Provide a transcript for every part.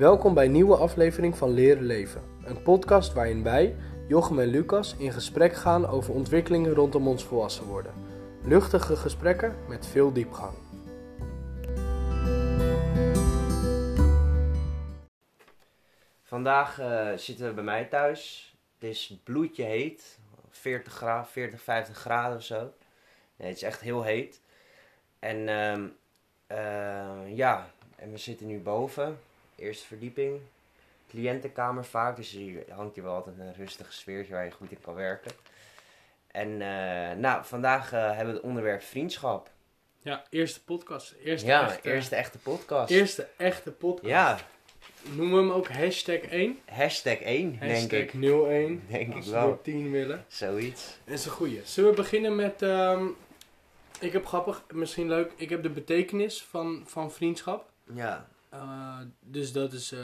Welkom bij een nieuwe aflevering van Leren Leven, een podcast waarin wij, Jochem en Lucas, in gesprek gaan over ontwikkelingen rondom ons volwassen worden. Luchtige gesprekken met veel diepgang. Vandaag zitten we bij mij thuis. Het is bloedje heet, 40, 50 graden of zo. Nee, het is echt heel heet. En en we zitten nu boven, eerste verdieping, cliëntenkamer vaak, dus hier hangt hier wel altijd een rustige sfeer waar je goed in kan werken. En vandaag hebben we het onderwerp vriendschap. Ja, eerste podcast. Eerste echte podcast. Ja. Noemen we hem ook hashtag 1? Hashtag 1, denk ik. Hashtag 01, denk ik wel. Als we 10 willen. Zoiets. Dat is een goeie. Zullen we beginnen met... ik heb grappig, misschien leuk, ik heb de betekenis van vriendschap. Ja. Dus dat is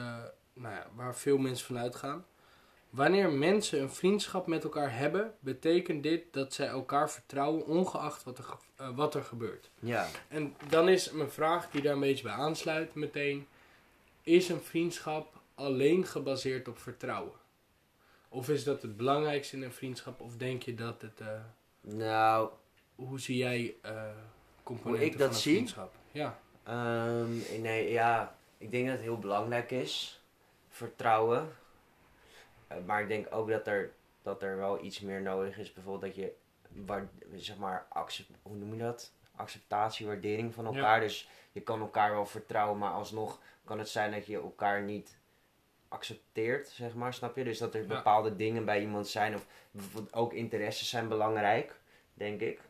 waar veel mensen van uitgaan. Wanneer mensen een vriendschap met elkaar hebben, betekent dit dat zij elkaar vertrouwen, ongeacht wat er gebeurt. Ja. En dan is mijn vraag die daar een beetje bij aansluit meteen. Is een vriendschap alleen gebaseerd op vertrouwen? Of is dat het belangrijkste in een vriendschap? Of denk je dat het... Hoe zie jij componenten van een vriendschap? Ja. Ik denk dat het heel belangrijk is. Vertrouwen. Maar ik denk ook dat er wel iets meer nodig is. Bijvoorbeeld dat je, acceptatie, waardering van elkaar. Ja. Dus je kan elkaar wel vertrouwen, maar alsnog kan het zijn dat je elkaar niet accepteert, zeg maar, snap je? Dus dat er bepaalde dingen bij iemand zijn, of bijvoorbeeld ook interesses zijn belangrijk, denk ik.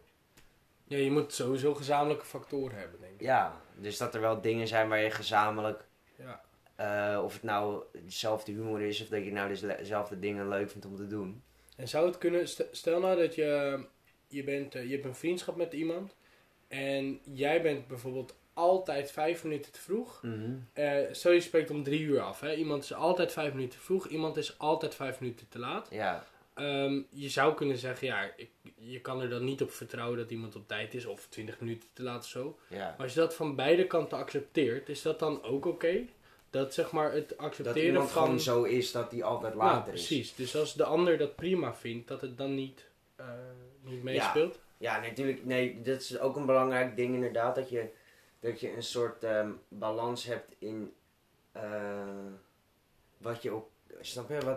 Ja, je moet sowieso gezamenlijke factoren hebben, denk ik. Ja, dus dat er wel dingen zijn waar je gezamenlijk... Ja. Of het nou dezelfde humor is, of dat je nou dezelfde dingen leuk vindt om te doen. En zou het kunnen... Stel nou dat je hebt een vriendschap met iemand en jij bent bijvoorbeeld altijd 5 minuten te vroeg. Mm-hmm. Stel je spreekt om 3 uur af. Hè? Iemand is altijd 5 minuten te vroeg. Iemand is altijd 5 minuten te laat. Ja. Je zou kunnen zeggen, je kan er dan niet op vertrouwen dat iemand op tijd is. Of 20 minuten te laat of zo. Ja. Maar als je dat van beide kanten accepteert, is dat dan ook oké? Dat zeg maar het accepteren van... Dat iemand gewoon zo is dat hij altijd later is. Precies. Dus als de ander dat prima vindt, dat het dan niet meespeelt. Ja, natuurlijk. Nee, dat is ook een belangrijk ding inderdaad. Dat je een soort balans hebt in wat je ook... Snap je?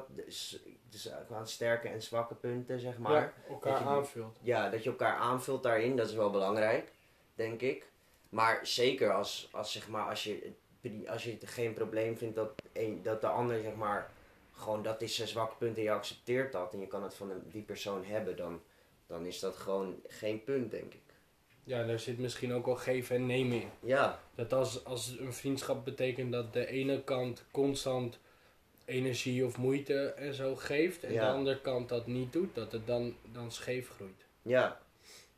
Dus aan sterke en zwakke punten, zeg maar. Ja, elkaar aanvult. Ja, dat je elkaar aanvult daarin. Dat is wel belangrijk, denk ik. Maar zeker als je het geen probleem vindt dat de ander, zeg maar... Gewoon, dat is zijn zwakke punt en je accepteert dat. En je kan het van die persoon hebben. Dan is dat gewoon geen punt, denk ik. Ja, daar zit misschien ook wel geven en nemen in. Ja. Dat als een vriendschap betekent dat de ene kant constant energie of moeite en zo geeft. En de andere kant dat niet doet. Dat het dan scheef groeit. Ja.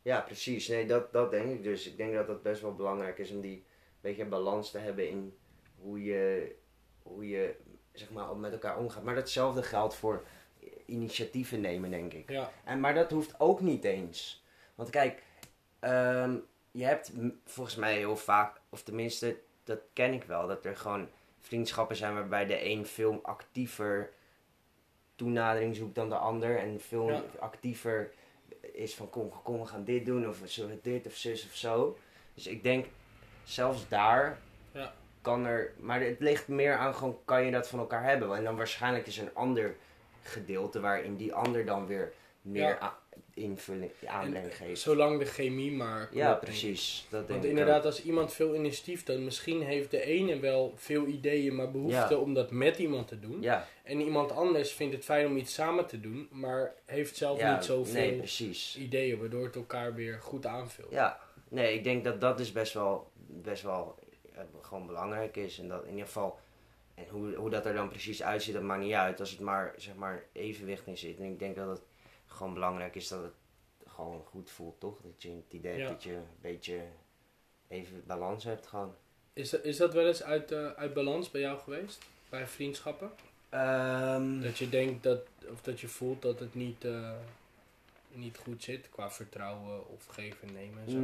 Ja, precies. Nee, dat denk ik dus. Ik denk dat dat best wel belangrijk is om die beetje balans te hebben in hoe je zeg maar met elkaar omgaat. Maar datzelfde geldt voor initiatieven nemen, denk ik. Ja. Maar dat hoeft ook niet eens. Want kijk... je hebt volgens mij heel vaak, of tenminste, dat ken ik wel, dat er gewoon vriendschappen zijn waarbij de een veel actiever toenadering zoekt dan de ander. En veel actiever is van kom, we gaan dit doen, of zullen we dit, of zus, of zo. Dus ik denk, zelfs daar kan er... Maar het ligt meer aan gewoon, kan je dat van elkaar hebben? En dan waarschijnlijk is er een ander gedeelte waarin die ander dan weer meer... invulling, aanleiding geven. Zolang de chemie maar... Ja, precies. Dat denk ik inderdaad, als iemand veel initiatief doet... Misschien heeft de ene wel veel ideeën... maar behoefte om dat met iemand te doen. Ja. En iemand anders vindt het fijn om iets samen te doen... maar heeft zelf niet zoveel ideeën... waardoor het elkaar weer goed aanvult. Ja, nee, ik denk dat dat dus best wel gewoon belangrijk is. En dat in ieder geval... En hoe dat er dan precies uitziet, dat maakt niet uit... als het maar, zeg maar, evenwicht in zit. En ik denk dat het gewoon belangrijk is dat het gewoon goed voelt, toch? Dat je het idee hebt dat je een beetje even balans hebt gewoon. Is dat wel eens uit balans bij jou geweest? Bij vriendschappen? Dat je denkt dat, of dat je voelt dat het niet goed zit qua vertrouwen of geven en nemen en zo?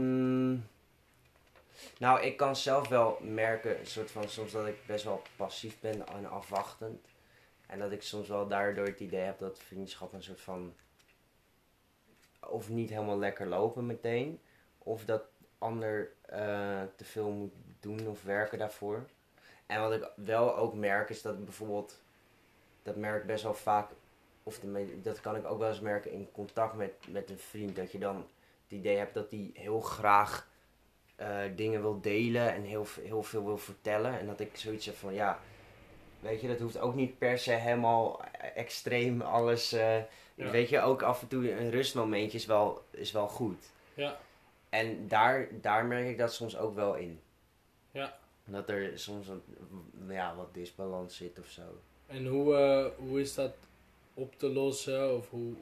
Nou, ik kan zelf wel merken, een soort van soms dat ik best wel passief ben en afwachtend. En dat ik soms wel daardoor het idee heb dat vriendschap een soort van... of niet helemaal lekker lopen meteen. Of dat ander te veel moet doen of werken daarvoor. En wat ik wel ook merk is dat bijvoorbeeld... dat merk best wel vaak... of dat kan ik ook wel eens merken in contact met een vriend. Dat je dan het idee hebt dat die heel graag dingen wil delen en heel veel wil vertellen. En dat ik zoiets heb van ja... weet je, dat hoeft ook niet per se helemaal extreem alles. Ja. Weet je, ook af en toe een rustmomentje is wel goed. Ja. En daar merk ik dat soms ook wel in. Ja. Dat er soms wat disbalans zit of zo. En hoe is dat op te lossen? Of hoe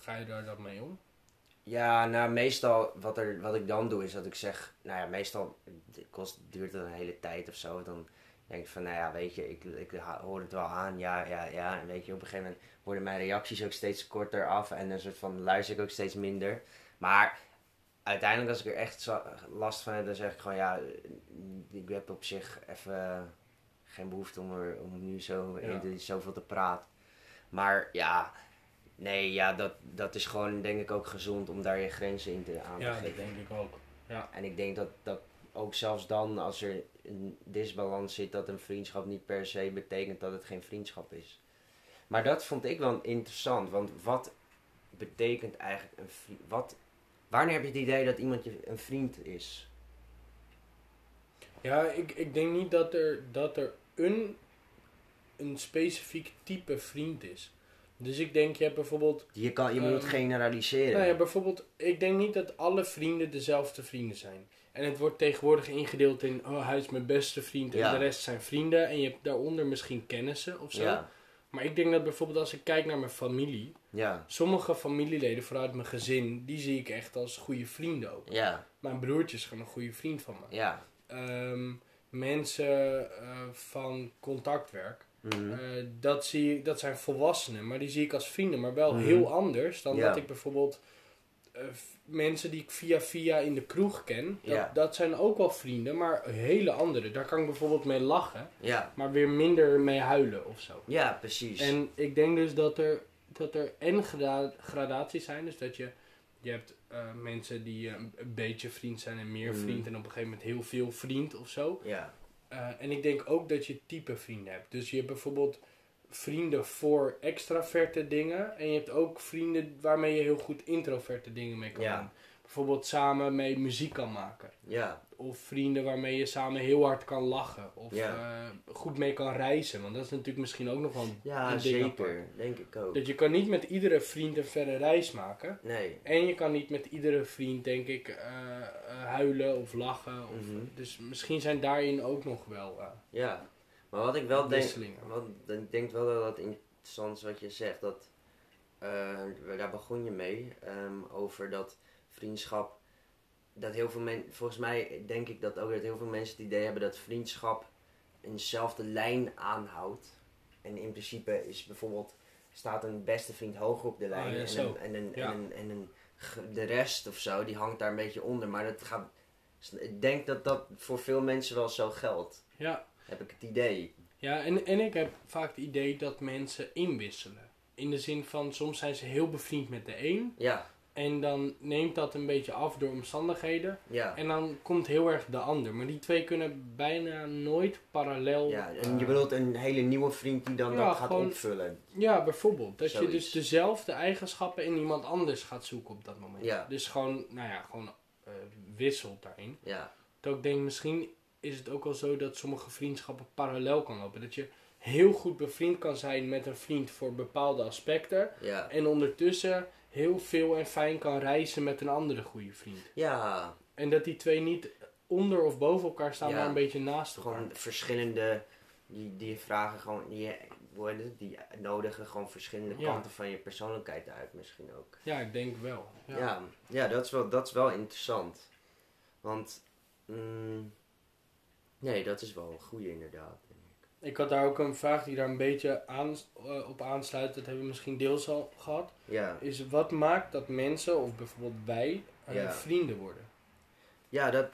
ga je daar dan mee om? Ja, nou meestal wat ik dan doe is dat ik zeg... nou ja, meestal duurt het een hele tijd of zo. Dan denk van, nou ja, weet je, ik hoor het wel aan, ja. En weet je, op een gegeven moment worden mijn reacties ook steeds korter af. En een soort van luister ik ook steeds minder. Maar uiteindelijk als ik er echt last van heb, dan zeg ik gewoon, ja, ik heb op zich even geen behoefte om nu zoveel te praten. Maar ja, nee, ja, dat is gewoon denk ik ook gezond om daar je grenzen aan te geven. Ja, dat denk ik ook. Ja. En ik denk dat ook zelfs dan, als er een disbalans zit, dat een vriendschap niet per se betekent dat het geen vriendschap is. Maar dat vond ik wel interessant, want wat betekent eigenlijk een vriend? Wanneer heb je het idee dat iemand een vriend is? Ja, ik denk niet dat er een specifiek type vriend is. Dus ik denk, je hebt bijvoorbeeld... Je moet het generaliseren. Nou ja, bijvoorbeeld, ik denk niet dat alle vrienden dezelfde vrienden zijn. En het wordt tegenwoordig ingedeeld in... oh, hij is mijn beste vriend en de rest zijn vrienden. En je hebt daaronder misschien kennissen of zo. Ja. Maar ik denk dat bijvoorbeeld als ik kijk naar mijn familie... ja. Sommige familieleden vanuit mijn gezin... die zie ik echt als goede vrienden ook. Ja. Mijn broertje is gewoon een goede vriend van me. Ja. Mensen van contactwerk... Mm-hmm. Dat zijn volwassenen, maar die zie ik als vrienden, maar wel heel anders dan dat ik bijvoorbeeld mensen die ik via in de kroeg ken, dat zijn ook wel vrienden, maar hele andere. Daar kan ik bijvoorbeeld mee lachen, maar weer minder mee huilen of zo. Ja, precies. En ik denk dus dat er gradaties zijn, dus dat je hebt mensen die een beetje vriend zijn en meer vriend en op een gegeven moment heel veel vriend of zo. Ja. En ik denk ook dat je type vrienden hebt. Dus je hebt bijvoorbeeld vrienden voor extraverte dingen. En je hebt ook vrienden waarmee je heel goed introverte dingen mee kan doen. Bijvoorbeeld samen mee muziek kan maken. Ja. Of vrienden waarmee je samen heel hard kan lachen. Of goed mee kan reizen. Want dat is natuurlijk misschien ook nog wel een ding apart. Ja, zeker. Denk ik ook. Dat je kan niet met iedere vriend een verre reis maken. Nee. En je kan niet met iedere vriend, denk ik, huilen of lachen. Of, dus misschien zijn daarin ook nog wel maar wat ik wel denk... ik denk wel dat interessant is wat je zegt. Dat, daar begon je mee. Over dat... vriendschap, dat heel veel mensen, volgens mij denk ik dat ook dat heel veel mensen het idee hebben dat vriendschap eenzelfde lijn aanhoudt. En in principe is bijvoorbeeld, staat een beste vriend hoog op de lijn en de rest of zo, die hangt daar een beetje onder. Maar dat gaat, ik denk dat voor veel mensen wel zo geldt. Ja. Heb ik het idee. Ja, en ik heb vaak het idee dat mensen inwisselen. In de zin van, soms zijn ze heel bevriend met de een. Ja. En dan neemt dat een beetje af door omstandigheden. Ja. En dan komt heel erg de ander. Maar die twee kunnen bijna nooit parallel... Ja, en je bedoelt een hele nieuwe vriend die dan dat gaat opvullen. Ja, bijvoorbeeld. Dat zoiets. Je dus dezelfde eigenschappen in iemand anders gaat zoeken op dat moment. Ja. Dus gewoon, wisselt daarin. Ja. Dat ik denk, misschien is het ook wel zo dat sommige vriendschappen parallel kan lopen. Dat je heel goed bevriend kan zijn met een vriend voor bepaalde aspecten. Ja. En ondertussen... heel veel en fijn kan reizen met een andere goede vriend. Ja. En dat die twee niet onder of boven elkaar staan, maar een beetje naast elkaar. Gewoon verschillende, die vragen gewoon, die nodigen gewoon verschillende kanten van je persoonlijkheid uit misschien ook. Ja, ik denk wel. Ja, ja dat is wel interessant. Want, nee, dat is wel een goede inderdaad. Ik had daar ook een vraag die daar een beetje op aansluit. Dat hebben we misschien deels al gehad. Ja. Is wat maakt dat mensen, of bijvoorbeeld wij, vrienden worden? Ja, dat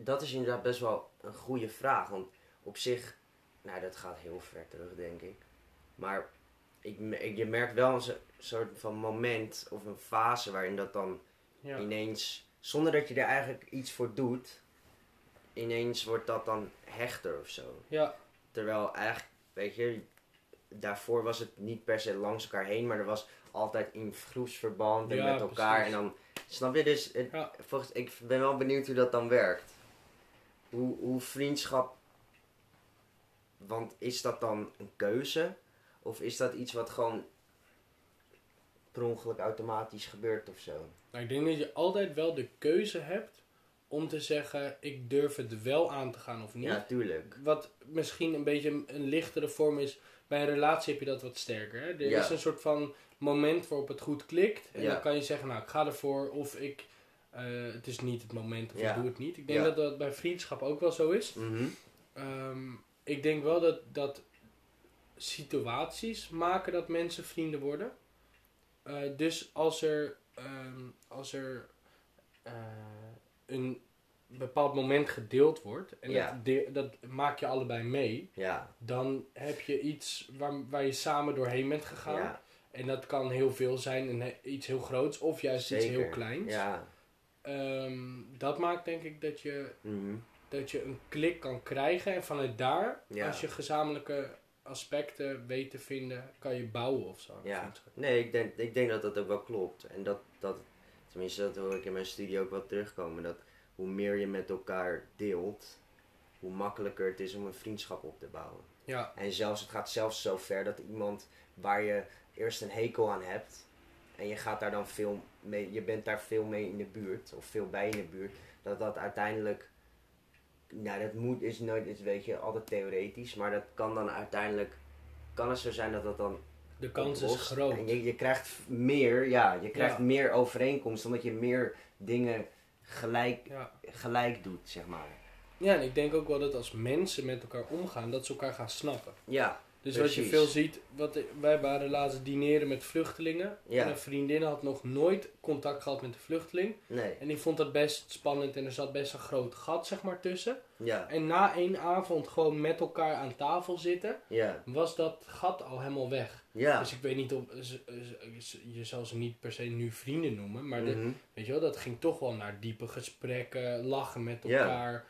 Dat is inderdaad best wel een goede vraag. Want op zich, nou, dat gaat heel ver terug, denk ik. Maar je merkt wel een soort van moment of een fase waarin dat dan ineens, zonder dat je er eigenlijk iets voor doet, ineens wordt dat dan hechter of zo. Ja. Terwijl eigenlijk, weet je, daarvoor was het niet per se langs elkaar heen, maar er was altijd in groepsverband en met elkaar. Precies. En dan, snap je, dus ik ben wel benieuwd hoe dat dan werkt. Hoe vriendschap, want is dat dan een keuze? Of is dat iets wat gewoon per ongeluk automatisch gebeurt of zo? Nou, ik denk dat je altijd wel de keuze hebt om te zeggen, ik durf het wel aan te gaan of niet. Ja, tuurlijk. Wat misschien een beetje een lichtere vorm is. Bij een relatie heb je dat wat sterker. Hè? Er is een soort van moment waarop het goed klikt. En dan kan je zeggen, nou, ik ga ervoor. Of het is niet het moment, of ik doe het niet. Ik denk dat dat bij vriendschap ook wel zo is. Mm-hmm. Ik denk wel dat situaties maken dat mensen vrienden worden. Dus als er een bepaald moment gedeeld wordt en dat maak je allebei mee, dan heb je iets waar je samen doorheen bent gegaan. Ja. En dat kan heel veel zijn en iets heel groots of juist iets heel kleins. Ja. Dat maakt denk ik dat je, dat je een klik kan krijgen en vanuit daar, als je gezamenlijke aspecten weet te vinden, kan je bouwen of zo. Ja. Nee, ik denk dat dat ook wel klopt. En dat tenminste, dat hoor ik in mijn studie ook wel terugkomen. Dat hoe meer je met elkaar deelt, hoe makkelijker het is om een vriendschap op te bouwen. Ja. En het gaat zelfs zo ver dat iemand waar je eerst een hekel aan hebt, en je gaat daar dan veel mee, je bent daar veel mee in de buurt, of veel bij in de buurt, dat uiteindelijk, nou, dat is nooit, is, weet je, altijd theoretisch, maar dat kan dan uiteindelijk, kan het zo zijn dat dan de kans is groot. En je krijgt meer, meer overeenkomst, omdat je meer dingen gelijk doet, zeg maar. Ja, en ik denk ook wel dat als mensen met elkaar omgaan, dat ze elkaar gaan snappen. Ja, dus precies. Wat je veel ziet, wij waren laatst dineren met vluchtelingen. Ja. En een vriendin had nog nooit contact gehad met de vluchteling. Nee. En die vond dat best spannend en er zat best een groot gat, zeg maar, tussen. Ja. En na één avond gewoon met elkaar aan tafel zitten, was dat gat al helemaal weg. Ja. Dus ik weet niet of, je zal ze niet per se nu vrienden noemen, maar weet je wel, dat ging toch wel naar diepe gesprekken, lachen met elkaar.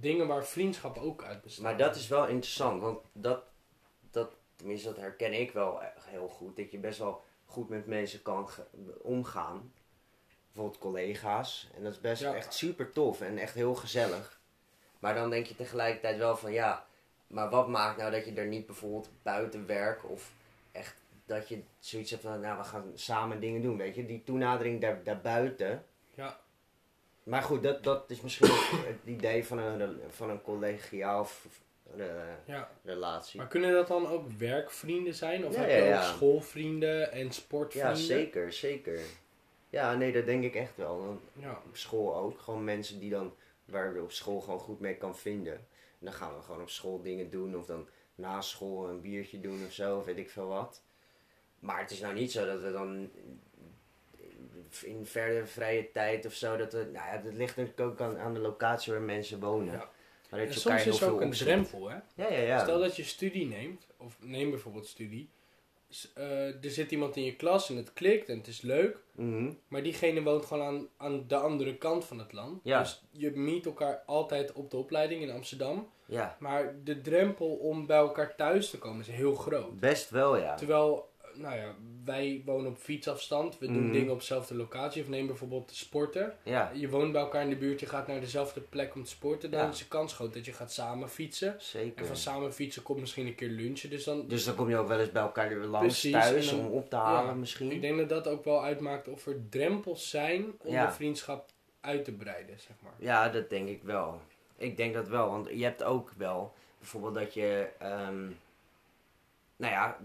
Dingen waar vriendschap ook uit bestaat. Maar dat is wel interessant, want tenminste, dat herken ik wel heel goed. Dat je best wel goed met mensen kan omgaan. Bijvoorbeeld collega's. En dat is best echt super tof en echt heel gezellig. Maar dan denk je tegelijkertijd wel van, maar wat maakt nou dat je er niet bijvoorbeeld buiten werk of echt dat je zoiets hebt van, nou, we gaan samen dingen doen, weet je. Die toenadering daarbuiten. Ja. Maar goed, dat is misschien het idee van een collegiaal relatie. Maar kunnen dat dan ook werkvrienden zijn? Of heb je ook schoolvrienden en sportvrienden? Ja, zeker, zeker. Ja, nee, dat denk ik echt wel. Want op school ook. Gewoon mensen die dan, waar je op school gewoon goed mee kan vinden. En dan gaan we gewoon op school dingen doen. Of dan na school een biertje doen of zo. Of weet ik veel wat. Maar het is nou niet zo dat we dan in verdere vrije tijd of zo. Dat ligt natuurlijk ook aan de locatie waar mensen wonen. Ja. Maar en soms is het ook een drempel, hè? Ja. Stel dat je studie neemt, of neem bijvoorbeeld studie. Er zit iemand in je klas en het klikt en het is leuk. Mm-hmm. Maar diegene woont gewoon aan de andere kant van het land. Ja. Dus je meet elkaar altijd op de opleiding in Amsterdam. Ja. Maar de drempel om bij elkaar thuis te komen is heel groot. Best wel, ja. Terwijl, nou ja, wij wonen op fietsafstand. We doen dingen op dezelfde locatie. Of neem bijvoorbeeld sporten. Ja. Je woont bij elkaar in de buurt. Je gaat naar dezelfde plek om te sporten. Dan is de kans groot dat je gaat samen fietsen. Zeker. En van samen fietsen komt misschien een keer lunchen. Dus dan kom je ook wel eens bij elkaar weer langs thuis. Om op te halen misschien. Ik denk dat dat ook wel uitmaakt of er drempels zijn om de vriendschap uit te breiden, zeg maar. Ja, dat denk ik wel. Ik denk dat wel. Want je hebt ook wel bijvoorbeeld dat je... Nou ja,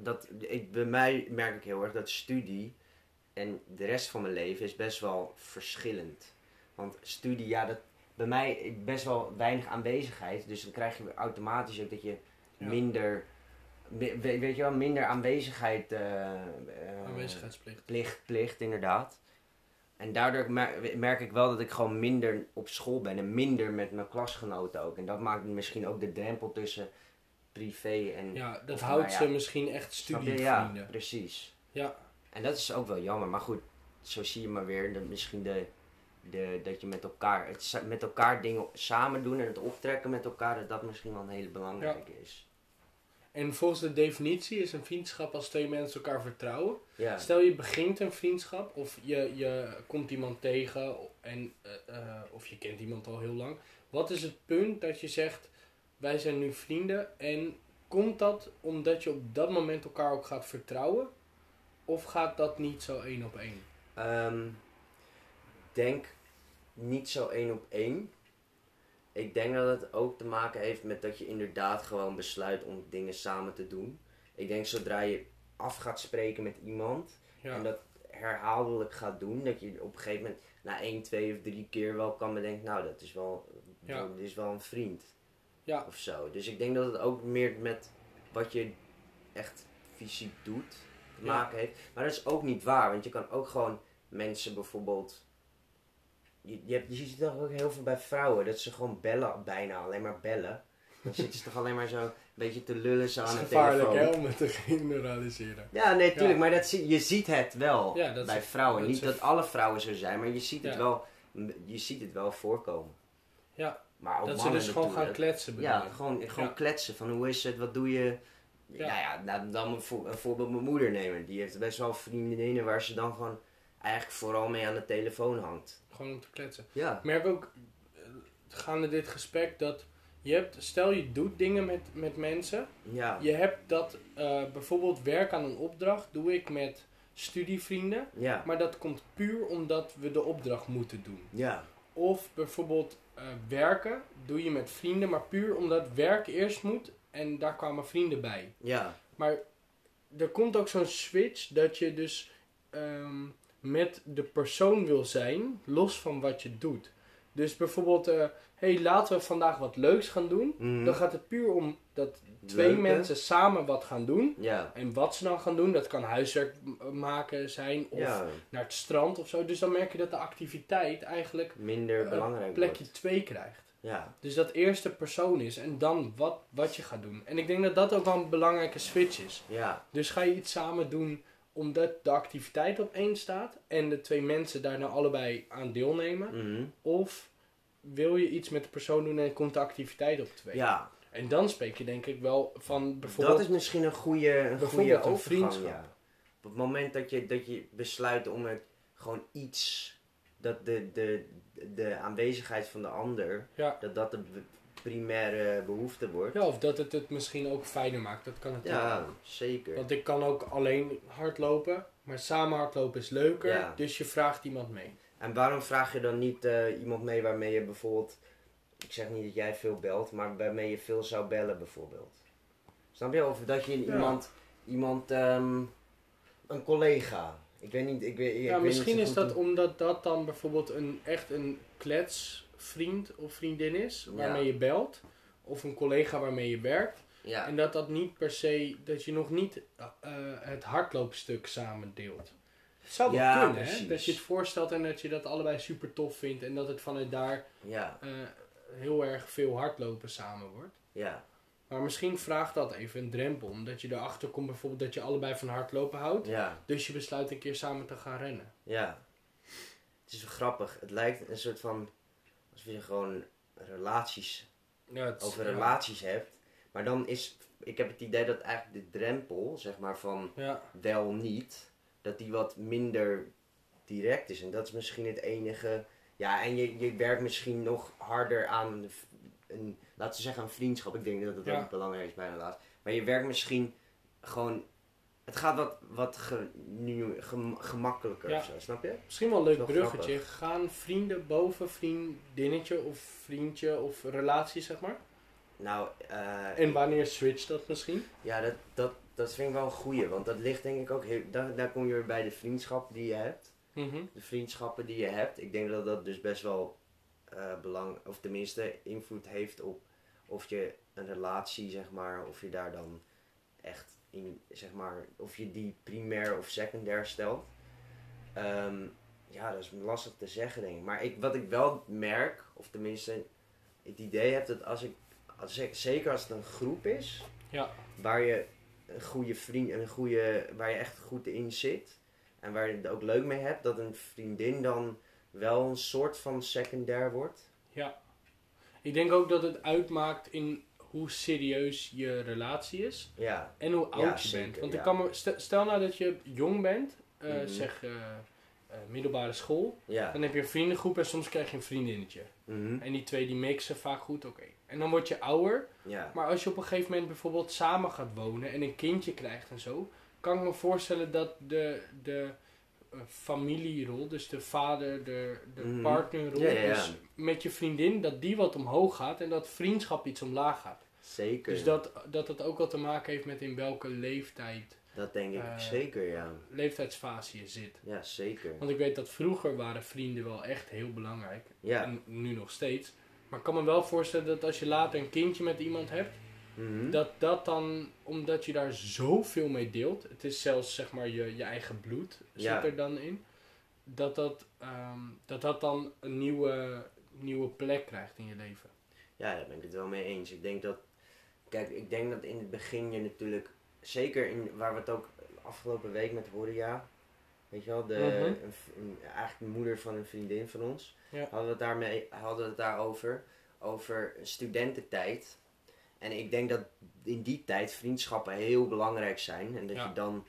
bij mij merk ik heel erg dat studie en de rest van mijn leven is best wel verschillend. Want studie, bij mij is best wel weinig aanwezigheid. Dus dan krijg je automatisch ook dat je minder, weet je wel, minder aanwezigheid... Aanwezigheidsplicht. Plicht, inderdaad. En daardoor merk ik wel dat ik gewoon minder op school ben en minder met mijn klasgenoten ook. En dat maakt misschien ook de drempel tussen privé en... Ja, dat houdt ze misschien echt studievrienden. Ja, precies. Ja. En dat is ook wel jammer, maar goed, zo zie je maar weer dat misschien dat je met elkaar dingen samen doen en het optrekken met elkaar, dat dat misschien wel een hele belangrijke is. En volgens de definitie is een vriendschap als twee mensen elkaar vertrouwen. Ja. Stel je begint een vriendschap of je komt iemand tegen en, of je kent iemand al heel lang. Wat is het punt dat je zegt, wij zijn nu vrienden? En komt dat omdat je op dat moment elkaar ook gaat vertrouwen? Of gaat dat niet zo 1 op 1? Denk niet zo 1 op 1. Ik denk dat het ook te maken heeft met dat je inderdaad gewoon besluit om dingen samen te doen. Ik denk zodra je af gaat spreken met iemand en dat herhaaldelijk gaat doen, dat je op een gegeven moment na 1, 2 of 3 keer wel kan bedenken, nou dat is wel, dit is wel een vriend of zo. Dus ik denk dat het ook meer met wat je echt fysiek doet te maken heeft. Maar dat is ook niet waar, want je kan ook gewoon mensen bijvoorbeeld... Je ziet het ook heel veel bij vrouwen, dat ze gewoon bellen, bijna alleen maar bellen. Dan zitten ze toch alleen maar zo een beetje te lullen zo aan de telefoon. Dat is gevaarlijk, hè, om het te generaliseren. Ja, nee, tuurlijk, maar je ziet het wel bij vrouwen. Dat niet dat alle vrouwen zo zijn, maar je ziet het wel voorkomen. Ja, maar ook dat mannen, ze dus gewoon gaan kletsen. Ja, gewoon kletsen van hoe is het, wat doe je... Ja. Nou, dan een voorbeeld mijn moeder nemen. Die heeft best wel vriendinnen waar ze dan gewoon eigenlijk vooral mee aan de telefoon hangt. Gewoon om te kletsen. Ja. Ik merk ook, gaande dit gesprek, dat je hebt... Stel je doet dingen met mensen. Ja. Je hebt dat bijvoorbeeld werk aan een opdracht doe ik met studievrienden. Ja. Maar dat komt puur omdat we de opdracht moeten doen. Ja. Of bijvoorbeeld werken doe je met vrienden, maar puur omdat werk eerst moet. En daar kwamen vrienden bij. Ja. Maar er komt ook zo'n switch dat je dus... met de persoon wil zijn, los van wat je doet. Dus bijvoorbeeld, laten we vandaag wat leuks gaan doen. Mm. Dan gaat het puur om dat twee mensen samen wat gaan doen. Ja. En wat ze dan gaan doen, dat kan huiswerk maken zijn of naar het strand of zo. Dus dan merk je dat de activiteit eigenlijk minder belangrijk plekje 2 krijgt. Ja. Dus dat eerst de persoon is en dan wat je gaat doen. En ik denk dat dat ook wel een belangrijke switch is. Ja. Dus ga je iets samen doen omdat de activiteit op 1 staat en de 2 mensen daar nou allebei aan deelnemen. Mm-hmm. Of wil je iets met de persoon doen en komt de activiteit op 2. Ja. En dan spreek je denk ik wel van bijvoorbeeld... Dat is misschien een goede overgang. Ja. Op het moment dat je besluit om het gewoon iets... Dat de aanwezigheid van de ander, dat de primaire behoefte wordt. Ja, of dat het misschien ook fijner maakt. Dat kan het ook. Ja, zeker. Want ik kan ook alleen hardlopen, maar samen hardlopen is leuker. Ja. Dus je vraagt iemand mee. En waarom vraag je dan niet iemand mee waarmee je bijvoorbeeld... Ik zeg niet dat jij veel belt, maar waarmee je veel zou bellen bijvoorbeeld. Snap je? Of dat je iemand een collega... Ik weet niet, misschien is dat omdat dat dan bijvoorbeeld echt een kletsvriend of vriendin is, waarmee je belt, of een collega waarmee je werkt. Ja. En dat niet per se, dat je nog niet het hardloopstuk samen deelt. Het zou wel kunnen, hè? Dat je het voorstelt en dat je dat allebei super tof vindt en dat het vanuit daar heel erg veel hardlopen samen wordt. Ja. Maar misschien vraagt dat even een drempel. Omdat je erachter komt bijvoorbeeld dat je allebei van hardlopen houdt. Ja. Dus je besluit een keer samen te gaan rennen. Ja. Het is wel grappig. Het lijkt een soort van... Als je gewoon relaties... Ja, over relaties hebt. Maar dan is... Ik heb het idee dat eigenlijk de drempel, zeg maar, van wel niet... Dat die wat minder direct is. En dat is misschien het enige... Ja, en je werkt misschien nog harder aan... laten we zeggen, een vriendschap. Ik denk dat dat ook belangrijk is bij een relatie. Maar je werkt misschien gewoon... Het gaat wat gemakkelijker. Ja. Zo, snap je? Misschien wel een leuk bruggetje. Grappig. Gaan vrienden boven vriendinnetje of vriendje of relatie, zeg maar? Nou... en wanneer switcht dat misschien? Ja, dat vind ik wel een goeie. Want dat ligt denk ik ook... Daar kom je weer bij de vriendschap die je hebt. Mm-hmm. De vriendschappen die je hebt. Ik denk dat dat dus best wel... belang, of tenminste invloed heeft op of je een relatie, zeg maar, of je daar dan echt in, zeg maar, of je die primair of secundair stelt. Ja, dat is lastig te zeggen, denk ik. Maar wat ik wel merk, of tenminste het idee heb, dat als ik zeker als het een groep is, ja, waar je een goede vriend en waar je echt goed in zit en waar je het ook leuk mee hebt, dat een vriendin dan wel een soort van secundair wordt. Ja. Ik denk ook dat het uitmaakt in hoe serieus je relatie is, ja, en hoe oud je bent. Want ik kan stel nou dat je jong bent, zeg middelbare school, ja, dan heb je een vriendengroep en soms krijg je een vriendinnetje. Mm-hmm. En die twee die mixen vaak goed, oké. En dan word je ouder, ja, maar als je op een gegeven moment bijvoorbeeld samen gaat wonen en een kindje krijgt en zo, kan ik me voorstellen dat de familierol, dus de vader, de partnerrol, dus met je vriendin, dat die wat omhoog gaat en dat vriendschap iets omlaag gaat. Zeker. Dus dat ook wat te maken heeft met in welke leeftijd. Dat denk ik zeker, ja. Leeftijdsfase je zit. Ja, zeker. Want ik weet dat vroeger waren vrienden wel echt heel belangrijk. Ja. En nu nog steeds. Maar ik kan me wel voorstellen dat als je later een kindje met iemand hebt, mm-hmm, dat dan, omdat je daar zoveel mee deelt, het is zelfs zeg maar je eigen bloed zit er dan in, dat dan een nieuwe plek krijgt in je leven. Ja, daar ben ik het wel mee eens. Ik denk dat, kijk, in het begin je natuurlijk, zeker waar we het ook afgelopen week met Horia, weet je wel, eigenlijk de moeder van een vriendin van ons, hadden we het daarover, over studententijd. En ik denk dat in die tijd vriendschappen heel belangrijk zijn. En dat je dan,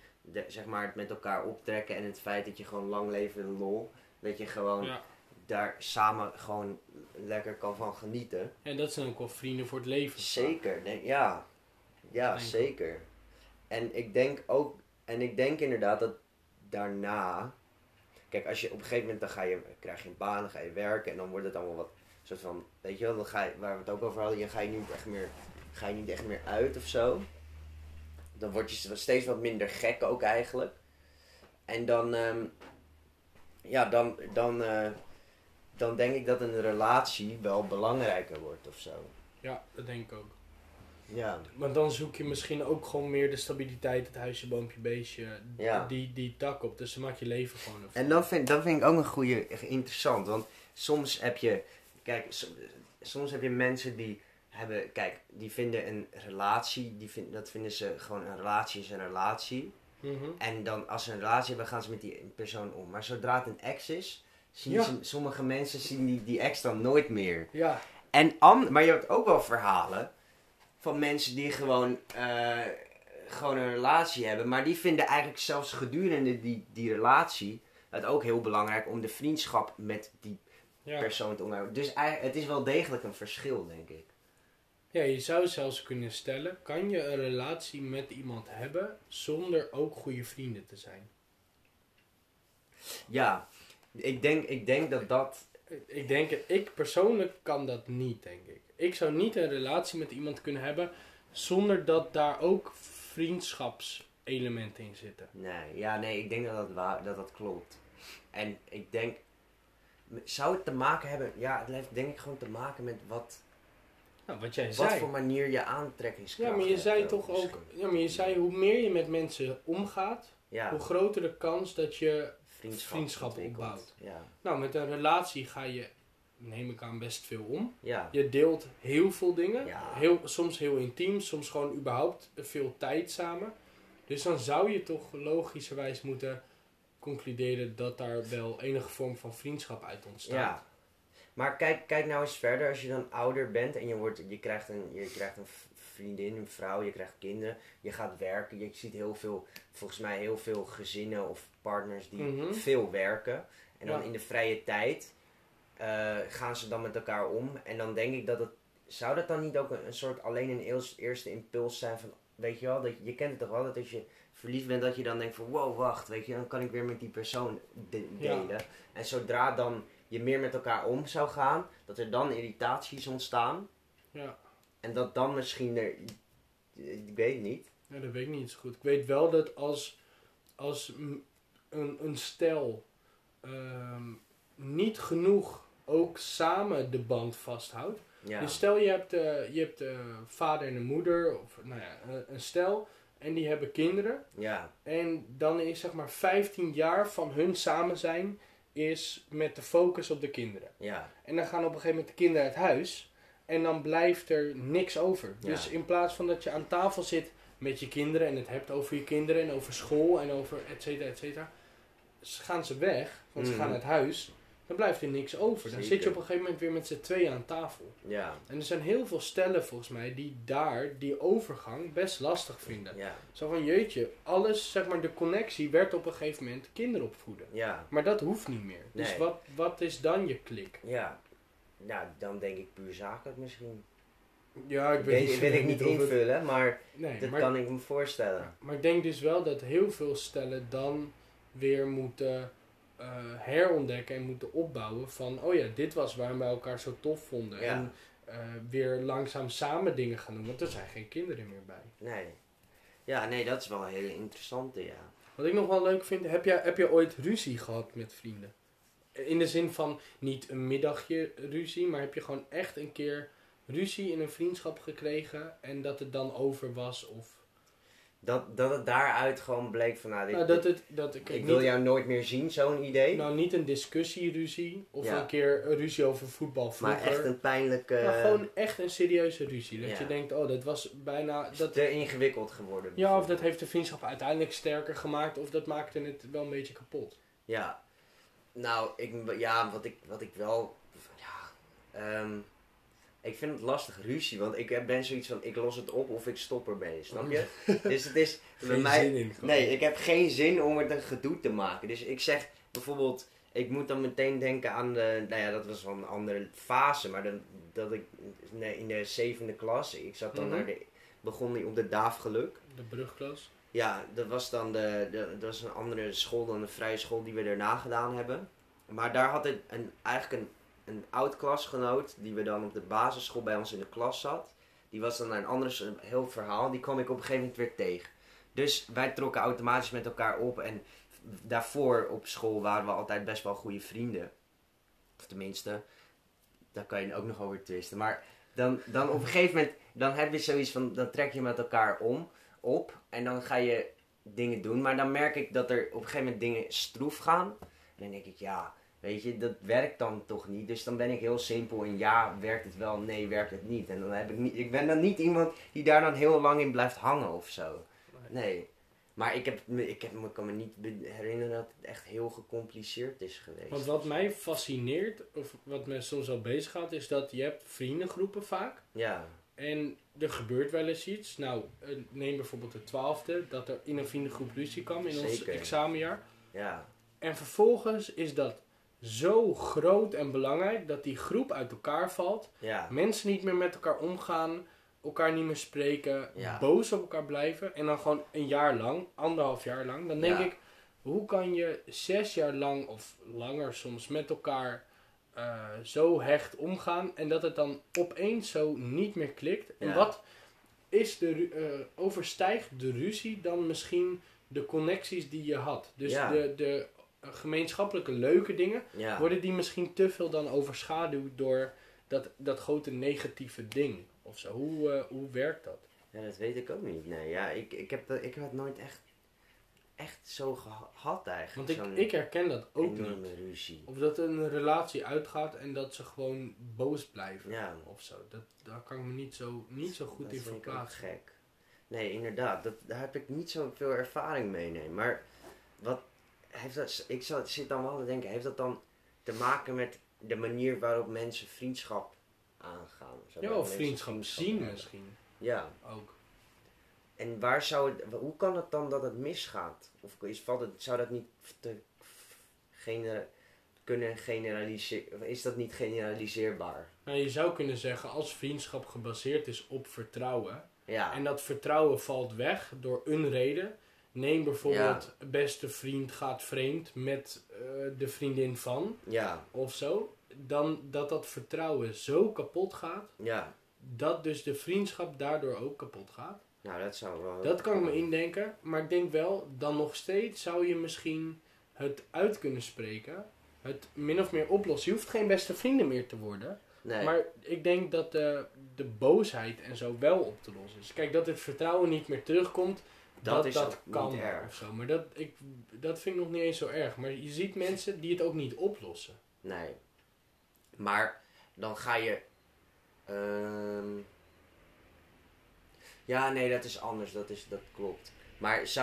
zeg maar, het met elkaar optrekken en het feit dat je gewoon lang leven en lol, dat je gewoon daar samen gewoon lekker kan van genieten. En dat zijn ook wel vrienden voor het leven. Zeker, ja. Ja, zeker. En ik denk ook, inderdaad dat daarna, kijk, als je op een gegeven moment, krijg je een baan, dan ga je werken en dan wordt het allemaal wat, soort van, weet je wel, dan ga je, waar we het ook over hadden, ga je niet echt meer uit of zo. Dan word je steeds wat minder gek ook eigenlijk. En dan, dan denk ik dat een relatie wel belangrijker wordt of zo. Ja, dat denk ik ook. Ja. Maar dan zoek je misschien ook gewoon meer de stabiliteit, het huisje, boompje, beestje, die tak op. Dus dan maakt je leven gewoon een. En dat vind ik ook een goede, interessant, want soms heb je, soms heb je mensen die hebben, die vinden een relatie, dat vinden ze gewoon, een relatie is een relatie. Mm-hmm. En dan als ze een relatie hebben, gaan ze met die persoon om. Maar zodra het een ex is, zien sommige mensen zien die ex dan nooit meer. Ja. Maar je hebt ook wel verhalen van mensen die gewoon een relatie hebben, maar die vinden eigenlijk zelfs gedurende die relatie het ook heel belangrijk om de vriendschap met die persoon te onderhouden. Dus het is wel degelijk een verschil, denk ik. Ja, je zou zelfs kunnen stellen, kan je een relatie met iemand hebben zonder ook goede vrienden te zijn? Ja, ik denk dat... Ik persoonlijk kan dat niet, denk ik. Ik zou niet een relatie met iemand kunnen hebben zonder dat daar ook vriendschapselementen in zitten. Nee, ik denk dat klopt. En ik denk, zou het te maken hebben, het heeft denk ik gewoon te maken met wat jij zei. Wat voor manier je aantrekkingskracht hebt. Maar je zei hoe meer je met mensen omgaat, hoe groter de kans dat je vriendschap opbouwt. Ja. Nou, met een relatie ga je, neem ik aan, best veel om. Ja. Je deelt heel veel dingen. Ja. Soms heel intiem, soms gewoon überhaupt veel tijd samen. Dus dan zou je toch logischerwijs moeten concluderen dat daar wel enige vorm van vriendschap uit ontstaat. Ja. Maar kijk nou eens verder, als je dan ouder bent en je krijgt een vriendin, een vrouw, je krijgt kinderen, je gaat werken, je ziet volgens mij heel veel gezinnen of partners die veel werken. En dan in de vrije tijd gaan ze dan met elkaar om. En dan denk ik zou dat dan niet ook een soort alleen een eerste impuls zijn van, weet je wel, dat je kent het toch wel, dat als je verliefd bent dat je dan denkt van, wow, wacht, weet je, dan kan ik weer met die persoon delen. Ja. En zodra dan je meer met elkaar om zou gaan, dat er dan irritaties ontstaan. Ja. En dat dan misschien ik weet het niet. Ja, dat weet ik niet zo goed. Ik weet wel dat als een stel niet genoeg ook samen de band vasthoudt. Ja. Dus stel je hebt vader en een moeder, of nou ja, een stel, en die hebben kinderen. Ja. En dan is zeg maar 15 jaar van hun samen zijn is met de focus op de kinderen. Ja. En dan gaan op een gegeven moment de kinderen uit huis. En dan blijft er niks over. Ja. Dus in plaats van dat je aan tafel zit met je kinderen en het hebt over je kinderen en over school en over et cetera, gaan ze weg, want ze gaan uit huis, dan blijft er niks over. Dan zit je op een gegeven moment weer met z'n tweeën aan tafel. Ja. En er zijn heel veel stellen volgens mij die daar die overgang best lastig vinden. Ja. Zo van jeetje, alles, zeg maar de connectie werd op een gegeven moment kinderen opvoeden. Ja. Maar dat hoeft niet meer. Dus nee. Wat is dan je klik? Ja. Nou, dan denk ik puur zakelijk misschien. Ja, ik weet het niet invullen, maar nee, dat kan ik me voorstellen. Ja, maar ik denk dus wel dat heel veel stellen dan weer moeten herontdekken en moeten opbouwen van... Oh ja, dit was waarom wij elkaar zo tof vonden. Ja. En weer langzaam samen dingen gaan doen, want er zijn geen kinderen meer bij. Nee. Ja, nee, dat is wel een hele interessante, ja. Wat ik nog wel leuk vind, heb je ooit ruzie gehad met vrienden? In de zin van niet een middagje ruzie, maar heb je gewoon echt een keer ruzie in een vriendschap gekregen en dat het dan over was of... Dat het daaruit gewoon bleek van, ik wil jou nooit meer zien, zo'n idee. Nou, niet een discussieruzie of een keer een ruzie over voetbal vroeger. Maar echt een pijnlijke... Ja, gewoon echt een serieuze ruzie. Dat je denkt, oh, dat was bijna... Is dat te ingewikkeld geworden? Ja, of dat heeft de vriendschap uiteindelijk sterker gemaakt of dat maakte het wel een beetje kapot. Ja. Nou, ik vind het lastig, ruzie, want ik ben zoiets van, ik los het op of ik stop ermee, snap je? Dus het is bij mij, ik heb geen zin om het een gedoe te maken. Dus ik zeg bijvoorbeeld, ik moet dan meteen denken aan, dat was wel een andere fase, maar in de 7e klas, ik zat dan begon op de DAAF-geluk. De brugklas. Ja, dat was dan dat was een andere school dan de vrije school die we daarna gedaan hebben. Maar daar had ik eigenlijk een oud-klasgenoot die we dan op de basisschool bij ons in de klas zat. Die was dan naar een heel verhaal. Die kwam ik op een gegeven moment weer tegen. Dus wij trokken automatisch met elkaar op. En daarvoor op school waren we altijd best wel goede vrienden. Of tenminste, daar kan je ook nog over twisten. Maar dan op een gegeven moment, dan heb je zoiets van, dan trek je met elkaar op en dan ga je dingen doen, maar dan merk ik dat er op een gegeven moment dingen stroef gaan en dan denk ik, ja, weet je, dat werkt dan toch niet, dus dan ben ik heel simpel in ja, werkt het wel, nee, werkt het niet en dan heb ik niet, ik ben dan niet iemand die daar dan heel lang in blijft hangen of zo, nee, maar ik kan me niet herinneren dat het echt heel gecompliceerd is geweest. Want wat mij fascineert, of wat me soms al bezighoudt, is dat je hebt vriendengroepen vaak, ja. En er gebeurt wel eens iets. Nou, neem bijvoorbeeld de 12e, dat er in een vriendengroep ruzie kwam in ons examenjaar. Ja. En vervolgens is dat zo groot en belangrijk dat die groep uit elkaar valt. Ja. Mensen niet meer met elkaar omgaan, elkaar niet meer spreken, boos op elkaar blijven. En dan gewoon een jaar lang, 1,5 jaar lang. Dan denk ik, hoe kan je 6 jaar lang of langer soms met elkaar... zo hecht omgaan en dat het dan opeens zo niet meer klikt. Ja. En wat is overstijgt de ruzie dan misschien de connecties die je had? Dus de gemeenschappelijke leuke dingen, worden die misschien te veel dan overschaduwd door dat grote negatieve ding of zo? Hoe werkt dat? Ja, dat weet ik ook niet. Nee, ja, ik had nooit echt zo gehad eigenlijk. Want ik herken dat ook niet. Ruzie. Of dat een relatie uitgaat en dat ze gewoon boos blijven. Ja. Of zo. Daar kan ik me niet zo goed in verplaatsen. Dat is gek. Nee, inderdaad. Daar heb ik niet zoveel ervaring mee. Nee. Maar wat heeft dat? Ik zit dan wel te denken, heeft dat dan te maken met de manier waarop mensen vriendschap aangaan? Ja, of vriendschap zien misschien. Ja. Ook. En hoe kan het dan dat het misgaat? Of zou dat niet kunnen generaliseren? Is dat niet generaliseerbaar? Nou, je zou kunnen zeggen, als vriendschap gebaseerd is op vertrouwen... Ja. En dat vertrouwen valt weg door een reden... Neem bijvoorbeeld, beste vriend gaat vreemd met de vriendin van... Ja. Of zo. Dan dat vertrouwen zo kapot gaat... Ja. Dat dus de vriendschap daardoor ook kapot gaat... Nou, dat zou wel... Dat kan ik me indenken, maar ik denk wel, dan nog steeds zou je misschien het uit kunnen spreken. Het min of meer oplossen. Je hoeft geen beste vrienden meer te worden. Nee. Maar ik denk dat de boosheid en zo wel op te lossen is. Kijk, dat het vertrouwen niet meer terugkomt, dat kan niet erg. Of zo. Maar dat vind ik nog niet eens zo erg. Maar je ziet mensen die het ook niet oplossen. Nee. Maar dan ga je... Ja, nee, dat is anders. Dat klopt. Maar dus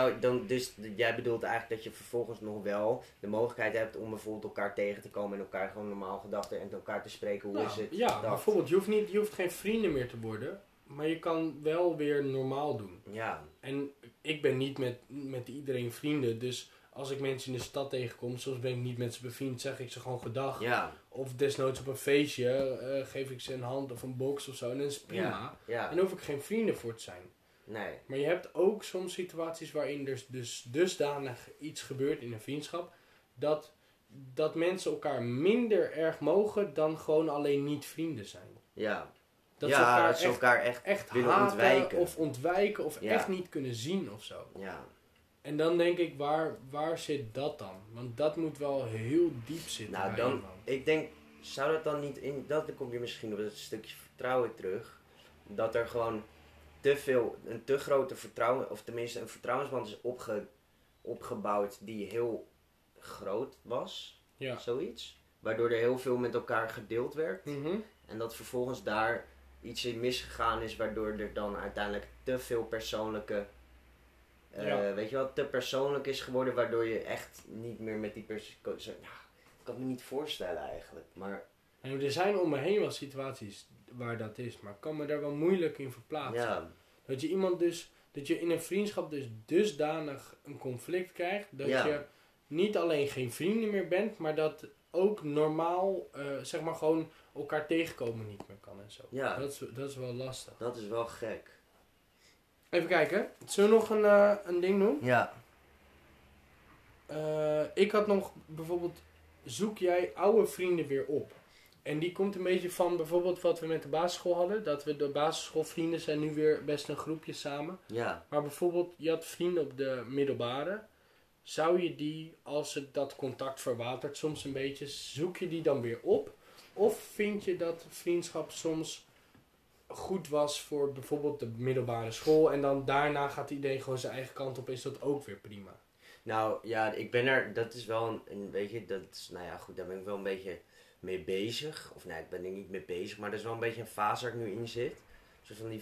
jij bedoelt eigenlijk dat je vervolgens nog wel de mogelijkheid hebt om bijvoorbeeld elkaar tegen te komen en elkaar gewoon normaal gedachten en elkaar te spreken. Hoe is het? Ja, bijvoorbeeld, je hoeft geen vrienden meer te worden, maar je kan wel weer normaal doen. Ja. En ik ben niet met iedereen vrienden, dus als ik mensen in de stad tegenkom, soms ben ik niet met ze bevriend, zeg ik ze gewoon gedag. Ja. Of desnoods op een feestje geef ik ze een hand of een box of zo en dat is prima. Ja. Ja. En dan hoef ik geen vrienden voor te zijn. Nee. Maar je hebt ook soms situaties waarin er dus dusdanig iets gebeurt in een vriendschap, dat mensen elkaar minder erg mogen dan gewoon alleen niet vrienden zijn. Ja, dat ze elkaar echt willen haten ontwijken of echt niet kunnen zien of zo. Ja. En dan denk ik, waar zit dat dan? Want dat moet wel heel diep zitten. Nou, dan, ik denk, zou dat dan niet in, dat kom je misschien op dat stukje vertrouwen terug, dat er gewoon... een te grote vertrouwen, of tenminste een vertrouwensband is opgebouwd die heel groot was, zoiets. Waardoor er heel veel met elkaar gedeeld werd. Mm-hmm. En dat vervolgens daar iets in misgegaan is, waardoor er dan uiteindelijk te veel persoonlijke, te persoonlijk is geworden, waardoor je echt niet meer met die persoon... Nou, ik kan me niet voorstellen eigenlijk, maar... En er zijn om me heen wel situaties waar dat is, maar ik kan me daar wel moeilijk in verplaatsen. Ja. Dat je dat je in een vriendschap dus dusdanig een conflict krijgt, dat je niet alleen geen vrienden meer bent, maar dat ook normaal, zeg maar gewoon elkaar tegenkomen niet meer kan en zo. Ja. Dat is wel lastig. Dat is wel gek. Even kijken, zullen we nog een ding doen? Ja. Ik had nog bijvoorbeeld, zoek jij oude vrienden weer op? En die komt een beetje van bijvoorbeeld wat we met de basisschool hadden. Dat we de basisschoolvrienden zijn nu weer best een groepje samen. Ja. Maar bijvoorbeeld, je had vrienden op de middelbare. Zou je die, als het dat contact verwatert soms een beetje, zoek je die dan weer op? Of vind je dat vriendschap soms goed was voor bijvoorbeeld de middelbare school en dan daarna gaat iedereen gewoon zijn eigen kant op, is dat ook weer prima? Nou ja, ik ben er, dat is wel een beetje, dat is, nou ja goed, daar ben ik wel een beetje... mee bezig, of nee, ik ben er niet mee bezig, maar dat is wel een beetje een fase waar ik nu in zit. Zoals van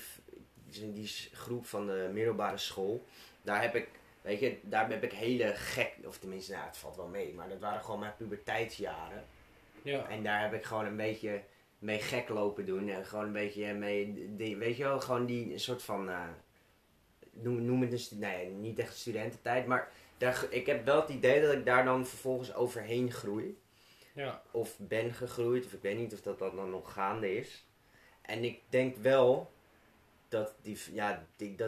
die groep van de middelbare school, daar heb ik hele gek, of tenminste, nou, het valt wel mee, maar dat waren gewoon mijn puberteitsjaren. Ja. En daar heb ik gewoon een beetje mee gek lopen doen en gewoon een beetje mee, weet je wel, gewoon die soort van, noem het een, nee, niet echt studententijd, maar ik heb wel het idee dat ik daar dan vervolgens overheen groei. Ja. Of ben gegroeid, of ik weet niet of dat dan nog gaande is. En ik denk wel dat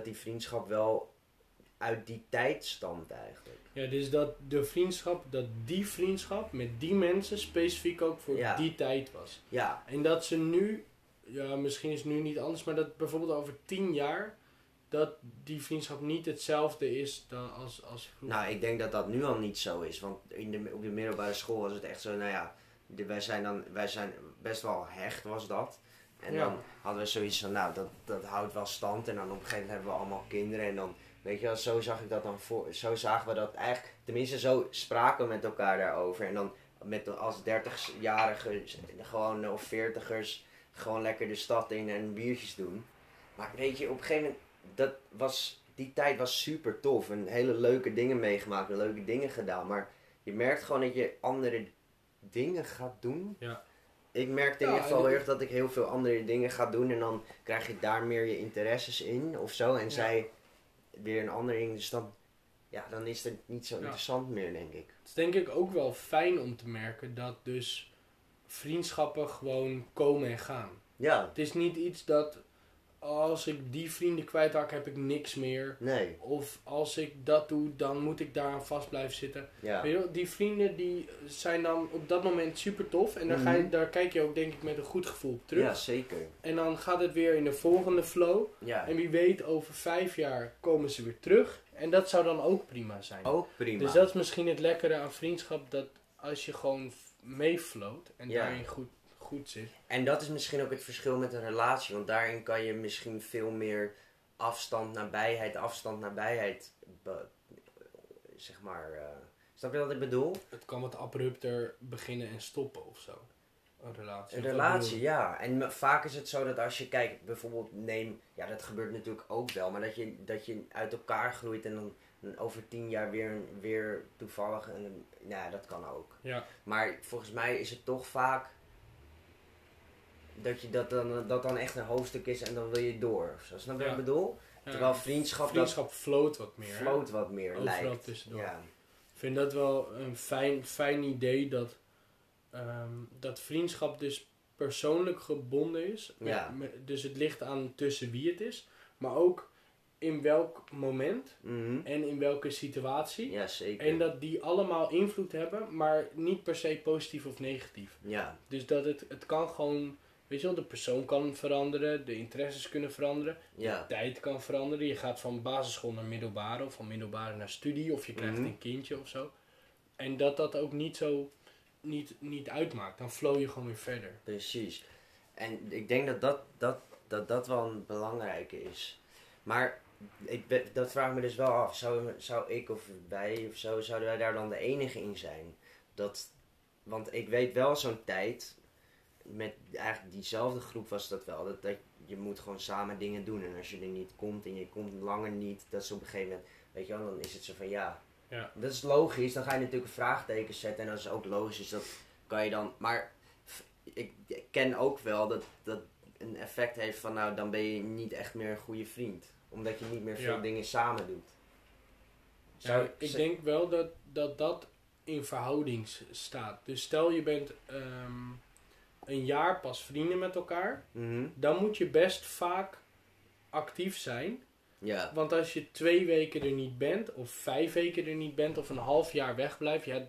die vriendschap wel uit die tijd stamt eigenlijk. Ja, dus dat die vriendschap met die mensen specifiek ook voor die tijd was. Ja. En dat ze nu, ja misschien is het nu niet anders, maar dat bijvoorbeeld over 10 jaar... dat die vriendschap niet hetzelfde is dan als vroeger. Nou, ik denk dat dat nu al niet zo is. Want op de middelbare school was het echt zo, nou ja, wij zijn best wel hecht was dat. En dan hadden we zoiets van, nou, dat houdt wel stand. En dan op een gegeven moment hebben we allemaal kinderen. En dan, weet je wel, zo zagen we dat eigenlijk, tenminste zo spraken we met elkaar daarover. En dan als 30-jarigen gewoon, of 40-ers gewoon lekker de stad in en biertjes doen. Maar weet je, op een gegeven moment... die tijd was super tof en hele leuke dingen meegemaakt en leuke dingen gedaan. Maar je merkt gewoon dat je andere dingen gaat doen. Ja. Ik merkte in ieder geval heel erg dat ik heel veel andere dingen ga doen. En dan krijg je daar meer je interesses in of zo. En zij weer een andere ding. Dus dan is het niet zo interessant meer, denk ik. Het is denk ik ook wel fijn om te merken dat dus vriendschappen gewoon komen en gaan. Ja. Het is niet iets dat... als ik die vrienden kwijtraak, heb ik niks meer. Nee. Of als ik dat doe, dan moet ik daaraan vast blijven zitten. Ja. Weet je wel, die vrienden die zijn dan op dat moment super tof. En daar kijk je ook denk ik met een goed gevoel op terug. Ja, zeker. En dan gaat het weer in de volgende flow. Ja. En wie weet, over 5 jaar komen ze weer terug. En dat zou dan ook prima zijn. Ook prima. Dus dat is misschien het lekkere aan vriendschap. Dat als je gewoon meefloat en daarin goed zit. En dat is misschien ook het verschil met een relatie, want daarin kan je misschien veel meer afstand, nabijheid, zeg maar, snap je wat ik bedoel? Het kan wat abrupter beginnen en stoppen of zo. Een relatie, ja. En vaak is het zo dat als je kijkt, bijvoorbeeld neem, ja dat gebeurt natuurlijk ook wel, maar dat je uit elkaar groeit en dan over 10 jaar weer toevallig, en, nou ja, dat kan ook. Ja. Maar volgens mij is het toch vaak dat dan echt een hoofdstuk is en dan wil je door. Zo, snap je wat ik bedoel? Ja. Terwijl vriendschap floot wat meer. Overal tussendoor. Ja. Ik vind dat wel een fijn idee dat dat vriendschap dus persoonlijk gebonden is. Ja. Dus het ligt aan tussen wie het is. Maar ook in welk moment. Mm-hmm. En in welke situatie. Ja, zeker. En dat die allemaal invloed hebben. Maar niet per se positief of negatief. Ja. Dus dat het kan gewoon... Weet je wel, de persoon kan veranderen. De interesses kunnen veranderen. Ja. De tijd kan veranderen. Je gaat van basisschool naar middelbare. Of van middelbare naar studie. Of je krijgt een kindje of zo. En dat ook niet zo... Niet uitmaakt, dan flow je gewoon weer verder. Precies. En ik denk dat wel een belangrijke is. Maar dat vraag ik me dus wel af. Zou ik of wij of zo, zouden wij daar dan de enige in zijn? Want ik weet wel zo'n tijd, met eigenlijk diezelfde groep was dat wel. Dat je moet gewoon samen dingen doen. En als je er niet komt en je komt langer niet, dat is op een gegeven moment, weet je wel, dan is het zo van ja... Ja. Dat is logisch, dan ga je natuurlijk een vraagteken zetten en dat is ook logisch, dus dat kan je dan, maar ik ken ook wel dat een effect heeft van nou, dan ben je niet echt meer een goede vriend, omdat je niet meer veel dingen samen doet. Ja, ik denk wel dat in verhouding staat, dus stel je bent een jaar pas vrienden met elkaar, dan moet je best vaak actief zijn. Ja. Want als je 2 weken er niet bent, of 5 weken er niet bent, of een half jaar wegblijft, ja,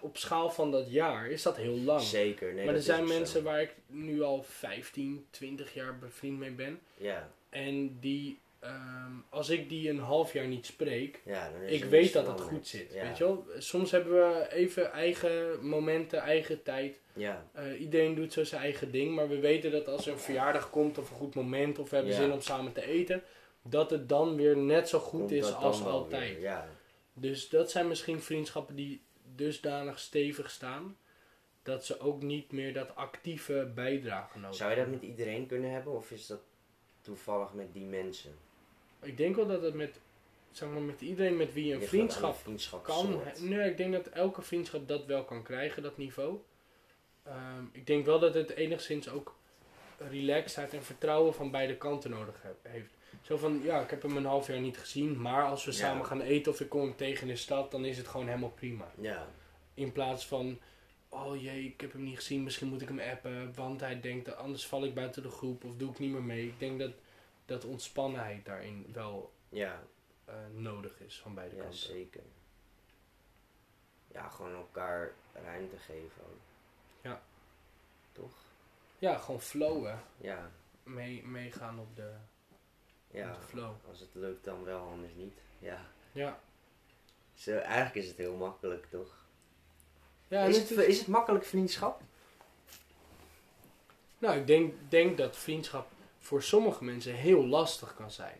op schaal van dat jaar is dat heel lang. Zeker. Nee, maar er zijn mensen waar ik nu al 15, 20 jaar bevriend mee ben. Ja. En die, als ik die een half jaar niet spreek, ja, ik weet dat het goed zit. Ja. Weet je wel? Soms hebben we even eigen momenten, eigen tijd. Ja. Iedereen doet zo zijn eigen ding, maar we weten dat als er een verjaardag komt, of een goed moment, of we hebben zin om samen te eten... dat het dan weer net zo goed is als altijd. Weer, ja. Dus dat zijn misschien vriendschappen die dusdanig stevig staan... dat ze ook niet meer dat actieve bijdrage nodig Zou je dat met iedereen kunnen hebben? Of is dat toevallig met die mensen? Ik denk wel dat het met iedereen met wie je een vriendschap kan... Nee, ik denk dat elke vriendschap dat wel kan krijgen, dat niveau. Ik denk wel dat het enigszins ook relaxedheid en vertrouwen van beide kanten nodig heeft. Zo van, ja, ik heb hem een half jaar niet gezien, maar als we samen gaan eten of ik kom hem tegen in de stad, dan is het gewoon helemaal prima. Ja. In plaats van, oh jee, ik heb hem niet gezien, misschien moet ik hem appen, want hij denkt, anders val ik buiten de groep of doe ik niet meer mee. Ik denk dat ontspannenheid daarin wel nodig is van beide kanten. Ja, zeker. Ja, gewoon elkaar ruimte geven ook. Ja. Toch? Ja, gewoon flowen. Ja. Meegaan op de... Ja, als het lukt dan wel, anders niet. Ja. Dus, eigenlijk is het heel makkelijk, toch? Ja, is het makkelijk vriendschap? Nou, ik denk dat vriendschap voor sommige mensen heel lastig kan zijn.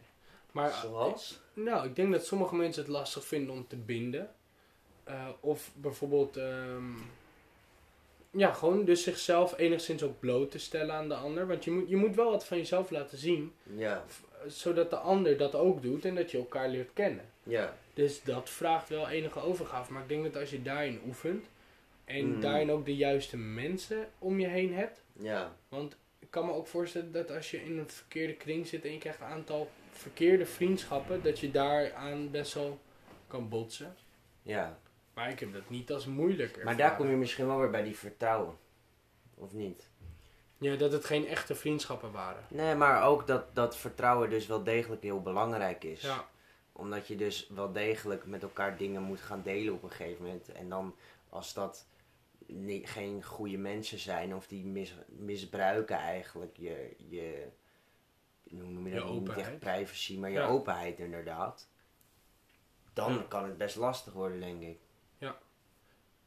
Maar, zoals? Ik denk dat sommige mensen het lastig vinden om te binden. Of bijvoorbeeld... gewoon dus zichzelf enigszins ook bloot te stellen aan de ander. Want je moet wel wat van jezelf laten zien. Ja. Zodat de ander dat ook doet en dat je elkaar leert kennen. Ja. Dus dat vraagt wel enige overgave. Maar ik denk dat als je daarin oefent en daarin ook de juiste mensen om je heen hebt. Ja. Want ik kan me ook voorstellen dat als je in een verkeerde kring zit en je krijgt een aantal verkeerde vriendschappen, dat je daaraan best wel kan botsen. Ja. Maar ik heb dat niet als moeilijk ervaren. Maar daar kom je misschien wel weer bij die vertrouwen. Of niet? Ja, dat het geen echte vriendschappen waren. Nee, maar ook dat vertrouwen dus wel degelijk heel belangrijk is. Ja. Omdat je dus wel degelijk met elkaar dingen moet gaan delen op een gegeven moment. En dan als dat geen goede mensen zijn of die misbruiken eigenlijk je hoe noem je dat? Niet echt privacy, maar je openheid inderdaad. Dan kan het best lastig worden, denk ik.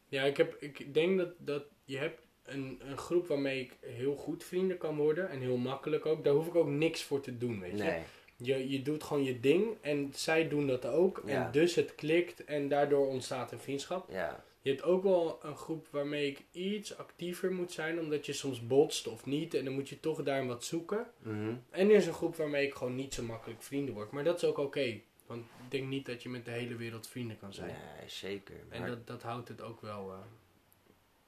Ja, ik denk dat je hebt een groep waarmee ik heel goed vrienden kan worden. En heel makkelijk ook. Daar hoef ik ook niks voor te doen, weet je. Nee. Je doet gewoon je ding en zij doen dat ook. Ja. En dus het klikt en daardoor ontstaat een vriendschap. Ja. Je hebt ook wel een groep waarmee ik iets actiever moet zijn. Omdat je soms botst of niet. En dan moet je toch daarin wat zoeken. Mm-hmm. En er is een groep waarmee ik gewoon niet zo makkelijk vrienden word. Maar dat is ook oké. Want ik denk niet dat je met de hele wereld vrienden kan zijn. Nee, zeker. Maar... En dat houdt het ook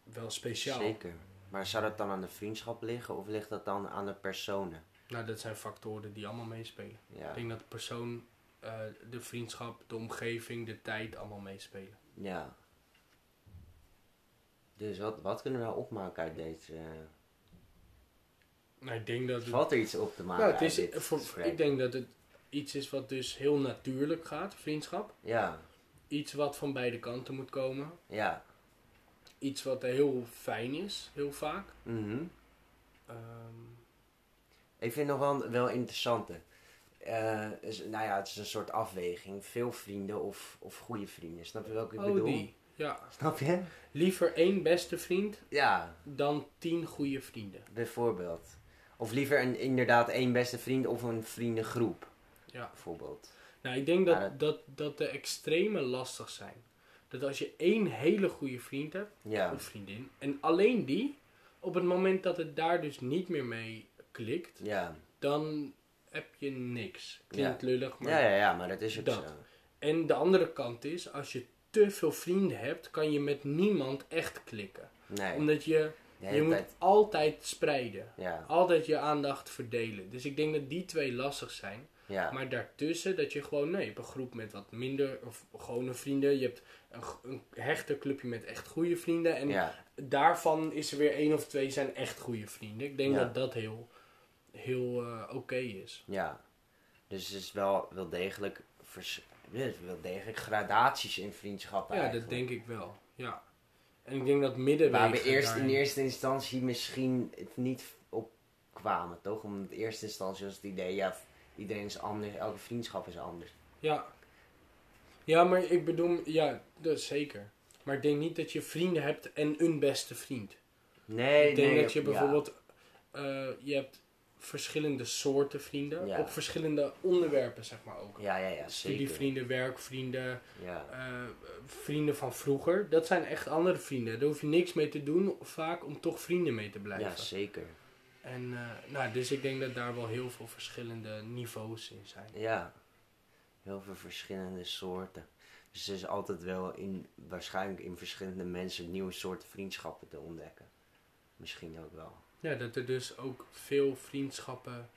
wel speciaal. Zeker. Maar zou dat dan aan de vriendschap liggen? Of ligt dat dan aan de personen? Nou, dat zijn factoren die allemaal meespelen. Ja. Ik denk dat de persoon, de vriendschap, de omgeving, de tijd allemaal meespelen. Ja. Dus wat kunnen we nou opmaken uit deze... Nou, ik denk dat het... Valt er iets op te maken uit dit gesprek? Ik denk dat het iets is wat dus heel natuurlijk gaat, vriendschap. Ja. Iets wat van beide kanten moet komen. Ja. Iets wat heel fijn is, heel vaak. Mm-hmm. Ik vind het nog wel interessante. Het is een soort afweging. Veel vrienden of goede vrienden. Snap je welke ik bedoel? Die. Ja. Snap je? Liever 1 beste vriend dan 10 goede vrienden. Bijvoorbeeld. Of liever inderdaad 1 beste vriend of een vriendengroep. Ja. Bijvoorbeeld. Nou, ik denk dat de extremen lastig zijn. Dat als je 1 hele goede vriend hebt, of vriendin, en alleen die, op het moment dat het daar dus niet meer mee klikt, dan heb je niks. Klinkt lullig, maar... Ja, maar dat is het zo. En de andere kant is, als je te veel vrienden hebt, kan je met niemand echt klikken. Nee. Omdat je moet altijd spreiden. Ja. Altijd je aandacht verdelen. Dus ik denk dat die twee lastig zijn. Ja. Maar daartussen dat je gewoon... Nee, je hebt een groep met wat minder of gewone vrienden. Je hebt een hechte clubje met echt goede vrienden. En daarvan is er weer 1 of 2 zijn echt goede vrienden. Ik denk dat dat heel oké is. Ja. Dus het is wel degelijk... wel degelijk gradaties in vriendschappen eigenlijk. Dat denk ik wel. Ja. En ik denk dat middenwegen... Waar we in eerste instantie misschien het niet op kwamen, toch? Om in eerste instantie was het idee... Iedereen is anders, elke vriendschap is anders. Ja. Ja, maar ik bedoel... Ja, dat is zeker. Maar ik denk niet dat je vrienden hebt en een beste vriend. Nee, ik denk dat je bijvoorbeeld... je hebt... verschillende soorten vrienden. Ja. Op verschillende onderwerpen, zeg maar ook. Ja, studievrienden, werkvrienden. Ja. Vrienden van vroeger. Dat zijn echt andere vrienden. Daar hoef je niks mee te doen. Vaak om toch vrienden mee te blijven. Ja, zeker. En, dus ik denk dat daar wel heel veel verschillende niveaus in zijn. Ja. Heel veel verschillende soorten. Dus er is altijd wel waarschijnlijk in verschillende mensen nieuwe soorten vriendschappen te ontdekken. Misschien ook wel. Ja, dat er dus ook veel vriendschappen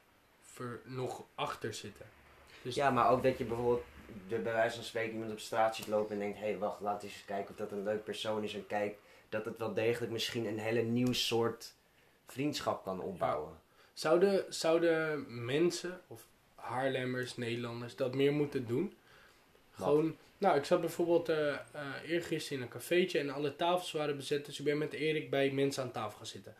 nog achter zitten. Dus maar ook dat je bijvoorbeeld bij wijze van spreken iemand op straat ziet lopen en denkt... Hé, wacht, laat eens kijken of dat een leuk persoon is. En kijk dat het wel degelijk misschien een hele nieuw soort vriendschap kan opbouwen. Ja. Zouden mensen, of Haarlemmers, Nederlanders, dat meer moeten doen? Wat? Gewoon... Nou, ik zat bijvoorbeeld eergisteren in een cafeetje en alle tafels waren bezet. Dus ik ben met Erik bij mensen aan tafel gaan zitten.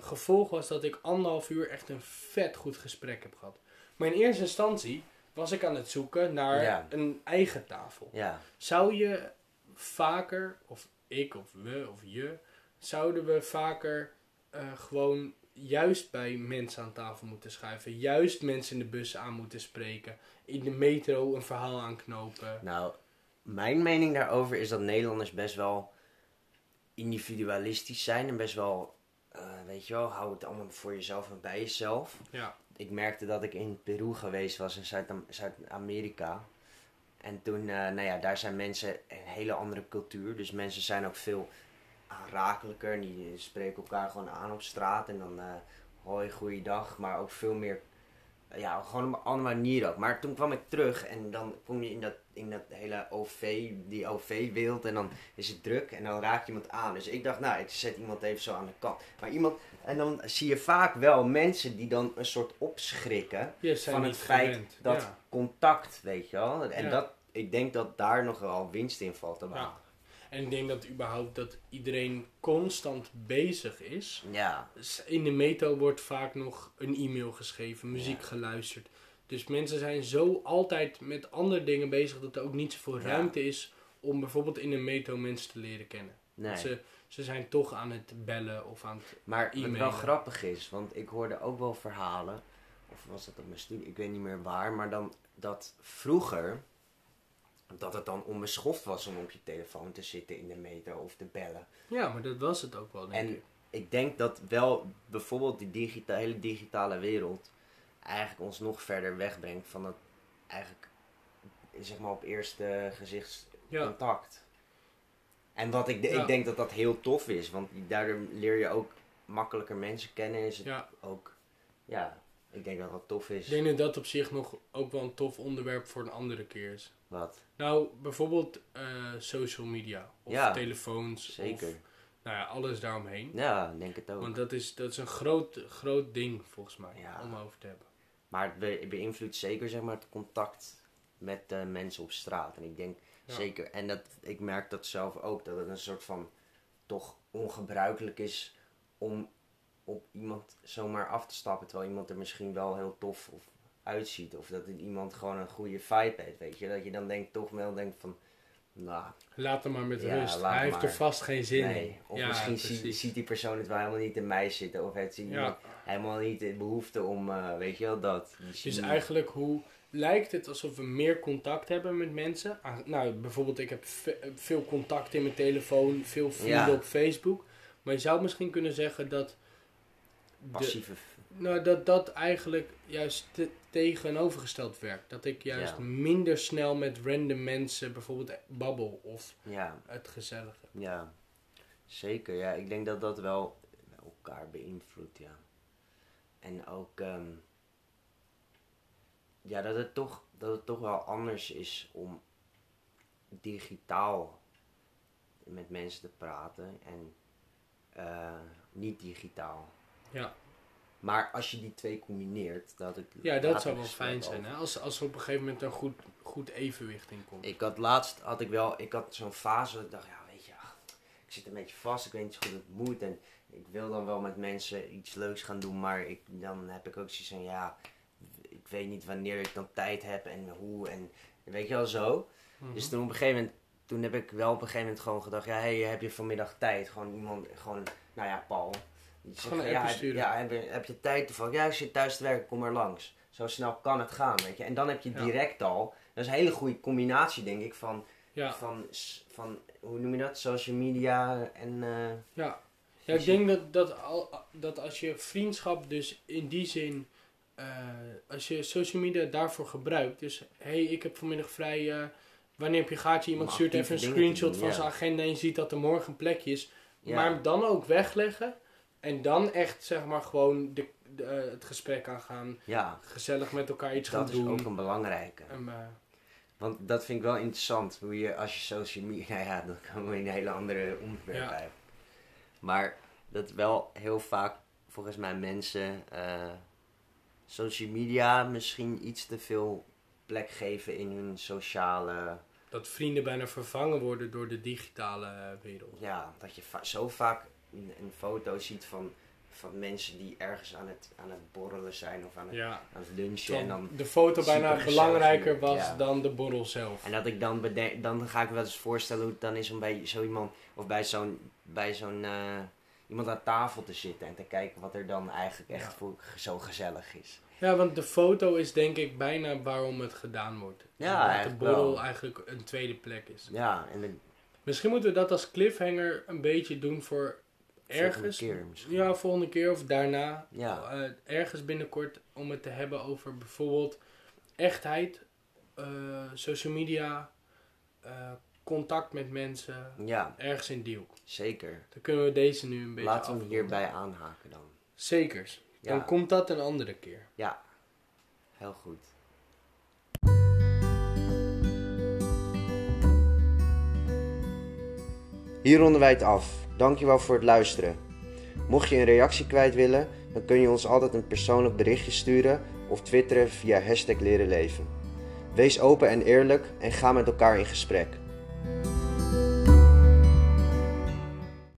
Gevolg was dat ik 1,5 uur echt een vet goed gesprek heb gehad. Maar in eerste instantie was ik aan het zoeken naar een eigen tafel. Ja. Zou je vaker, of ik of we of je, zouden we vaker gewoon juist bij mensen aan tafel moeten schuiven. Juist mensen in de bus aan moeten spreken. In de metro een verhaal aanknopen. Nou, mijn mening daarover is dat Nederlanders best wel individualistisch zijn en best wel... weet je wel, hou het allemaal voor jezelf en bij jezelf. Ja. Ik merkte dat ik in Peru geweest was, in Zuid-Amerika. En toen, daar zijn mensen een hele andere cultuur. Dus mensen zijn ook veel aanrakelijker. En die spreken elkaar gewoon aan op straat. En dan, hoi, goeiedag. Maar ook veel meer, gewoon op een andere manier ook. Maar toen kwam ik terug en dan kom je in dat hele OV-wereld en dan is het druk en dan raakt iemand aan. Dus ik dacht, ik zet iemand even zo aan de kant. Maar iemand, en dan zie je vaak wel mensen die dan een soort opschrikken van het feit dat contact, weet je wel. En ik denk dat daar nog wel winst in valt te maken. En ik denk dat überhaupt dat iedereen constant bezig is. Ja. In de metro wordt vaak nog een e-mail geschreven, muziek geluisterd. Dus mensen zijn zo altijd met andere dingen bezig dat er ook niet zoveel ruimte is om bijvoorbeeld in de metro mensen te leren kennen. Nee. Ze zijn toch aan het bellen of aan het e-mailen. Maar wat wel grappig is, want ik hoorde ook wel verhalen, of of was dat op mijn studie, ik weet niet meer waar, maar dan dat vroeger, dat het dan onbeschoft was om op je telefoon te zitten in de meter of te bellen. Ja, maar dat was het ook wel, denk ik. En ik denk dat wel bijvoorbeeld die hele digitale wereld eigenlijk ons nog verder wegbrengt van het eigenlijk, zeg maar, op eerste gezichtscontact. Ja. En wat ik denk dat dat heel tof is, want daardoor leer je ook makkelijker mensen kennen, is het ook, ja, ik denk dat dat tof is. Ik denk dat dat op zich nog ook wel een tof onderwerp voor een andere keer is. Wat? Nou, bijvoorbeeld social media, of telefoons, zeker. Of nou ja, alles daaromheen. Ja, ik denk het ook. Want dat is een groot ding volgens mij, om over te hebben. Maar het beïnvloedt zeker, zeg maar, het contact met mensen op straat. En ik denk zeker, en ik merk dat zelf ook, dat het een soort van toch ongebruikelijk is om op iemand zomaar af te stappen, terwijl iemand er misschien wel heel tof of uitziet. Of dat iemand gewoon een goede vibe heeft, weet je. Dat je dan denkt van, nou, laat hem maar met rust. Hij heeft er vast geen zin in. Of misschien ziet die persoon het wel helemaal niet in mij zitten. Of heeft iemand helemaal niet de behoefte om, weet je wel, dat. Dus eigenlijk lijkt het alsof we meer contact hebben met mensen. Nou, bijvoorbeeld ik heb veel contact in mijn telefoon, veel vrienden op Facebook. Maar je zou misschien kunnen zeggen dat passieve. Nou, dat eigenlijk juist tegenovergesteld werkt. Dat ik juist minder snel met random mensen bijvoorbeeld babbel of het gezellige. Ja, zeker. Ja, ik denk dat dat wel elkaar beïnvloedt, ja. En ook dat het toch wel anders is om digitaal met mensen te praten en niet digitaal. Ja. Maar als je die twee combineert, dat het... Ja, dat zou wel fijn zijn, hè? Als er op een gegeven moment een goed evenwicht in komt. Ik had zo'n fase dat ik dacht, ja, weet je, ik zit een beetje vast, ik weet niet zo goed hoe het moet. En ik wil dan wel met mensen iets leuks gaan doen, maar dan heb ik ook zoiets van, ja, ik weet niet wanneer ik dan tijd heb en hoe en weet je wel zo. Mm-hmm. Dus toen op een gegeven moment, gewoon gedacht, ja, hey, heb je vanmiddag tijd? Gewoon Paul... Zegt, heb je tijd ervan? Ja, ik zit thuis te werken, kom maar langs. Zo snel kan het gaan, weet je. En dan heb je direct al... Dat is een hele goede combinatie, denk ik, van hoe noem je dat? Social media en... Ja, ik denk dat als je vriendschap dus in die zin... als je social media daarvoor gebruikt... Dus, hey, ik heb vanmiddag vrij... wanneer heb je gaatje? Iemand stuurt even een screenshot van zijn agenda... en je ziet dat er morgen een plekje is. Ja. Maar hem dan ook wegleggen... En dan echt, zeg maar, gewoon het gesprek aangaan. Ja. Gezellig met elkaar iets gaan doen. Dat is ook een belangrijke. Want dat vind ik wel interessant. Hoe je, als je social media... Nou ja, dan kan we in een hele andere onderwerp blijven. Maar dat wel heel vaak, volgens mij, mensen... social media misschien iets te veel plek geven in hun sociale... Dat vrienden bijna vervangen worden door de digitale wereld. Ja, dat je zo vaak... een foto ziet van mensen die ergens aan het borrelen zijn of aan het lunchen. En dan de foto bijna belangrijker was dan de borrel zelf. En dat ik dan bedenk, dan ga ik wel eens voorstellen hoe het dan is om bij zo iemand of bij zo'n iemand aan tafel te zitten en te kijken wat er dan eigenlijk echt voor zo gezellig is. Ja, want de foto is denk ik bijna waarom het gedaan wordt. Ja, dat de borrel eigenlijk een tweede plek is. Ja, en misschien moeten we dat als cliffhanger een beetje doen voor ergens. Volgende keer misschien. Ja, volgende keer of daarna. Ja. Ergens binnenkort om het te hebben over bijvoorbeeld echtheid, social media, contact met mensen. Ja. Ergens in die hoek. Zeker. Dan kunnen we deze nu een beetje afronden. Laten we hierbij aanhaken dan. Zekers. Ja. Dan komt dat een andere keer. Ja. Heel goed. Hier ronden wij het af. Dankjewel voor het luisteren. Mocht je een reactie kwijt willen, dan kun je ons altijd een persoonlijk berichtje sturen of twitteren via #LerenLeven. Wees open en eerlijk en ga met elkaar in gesprek.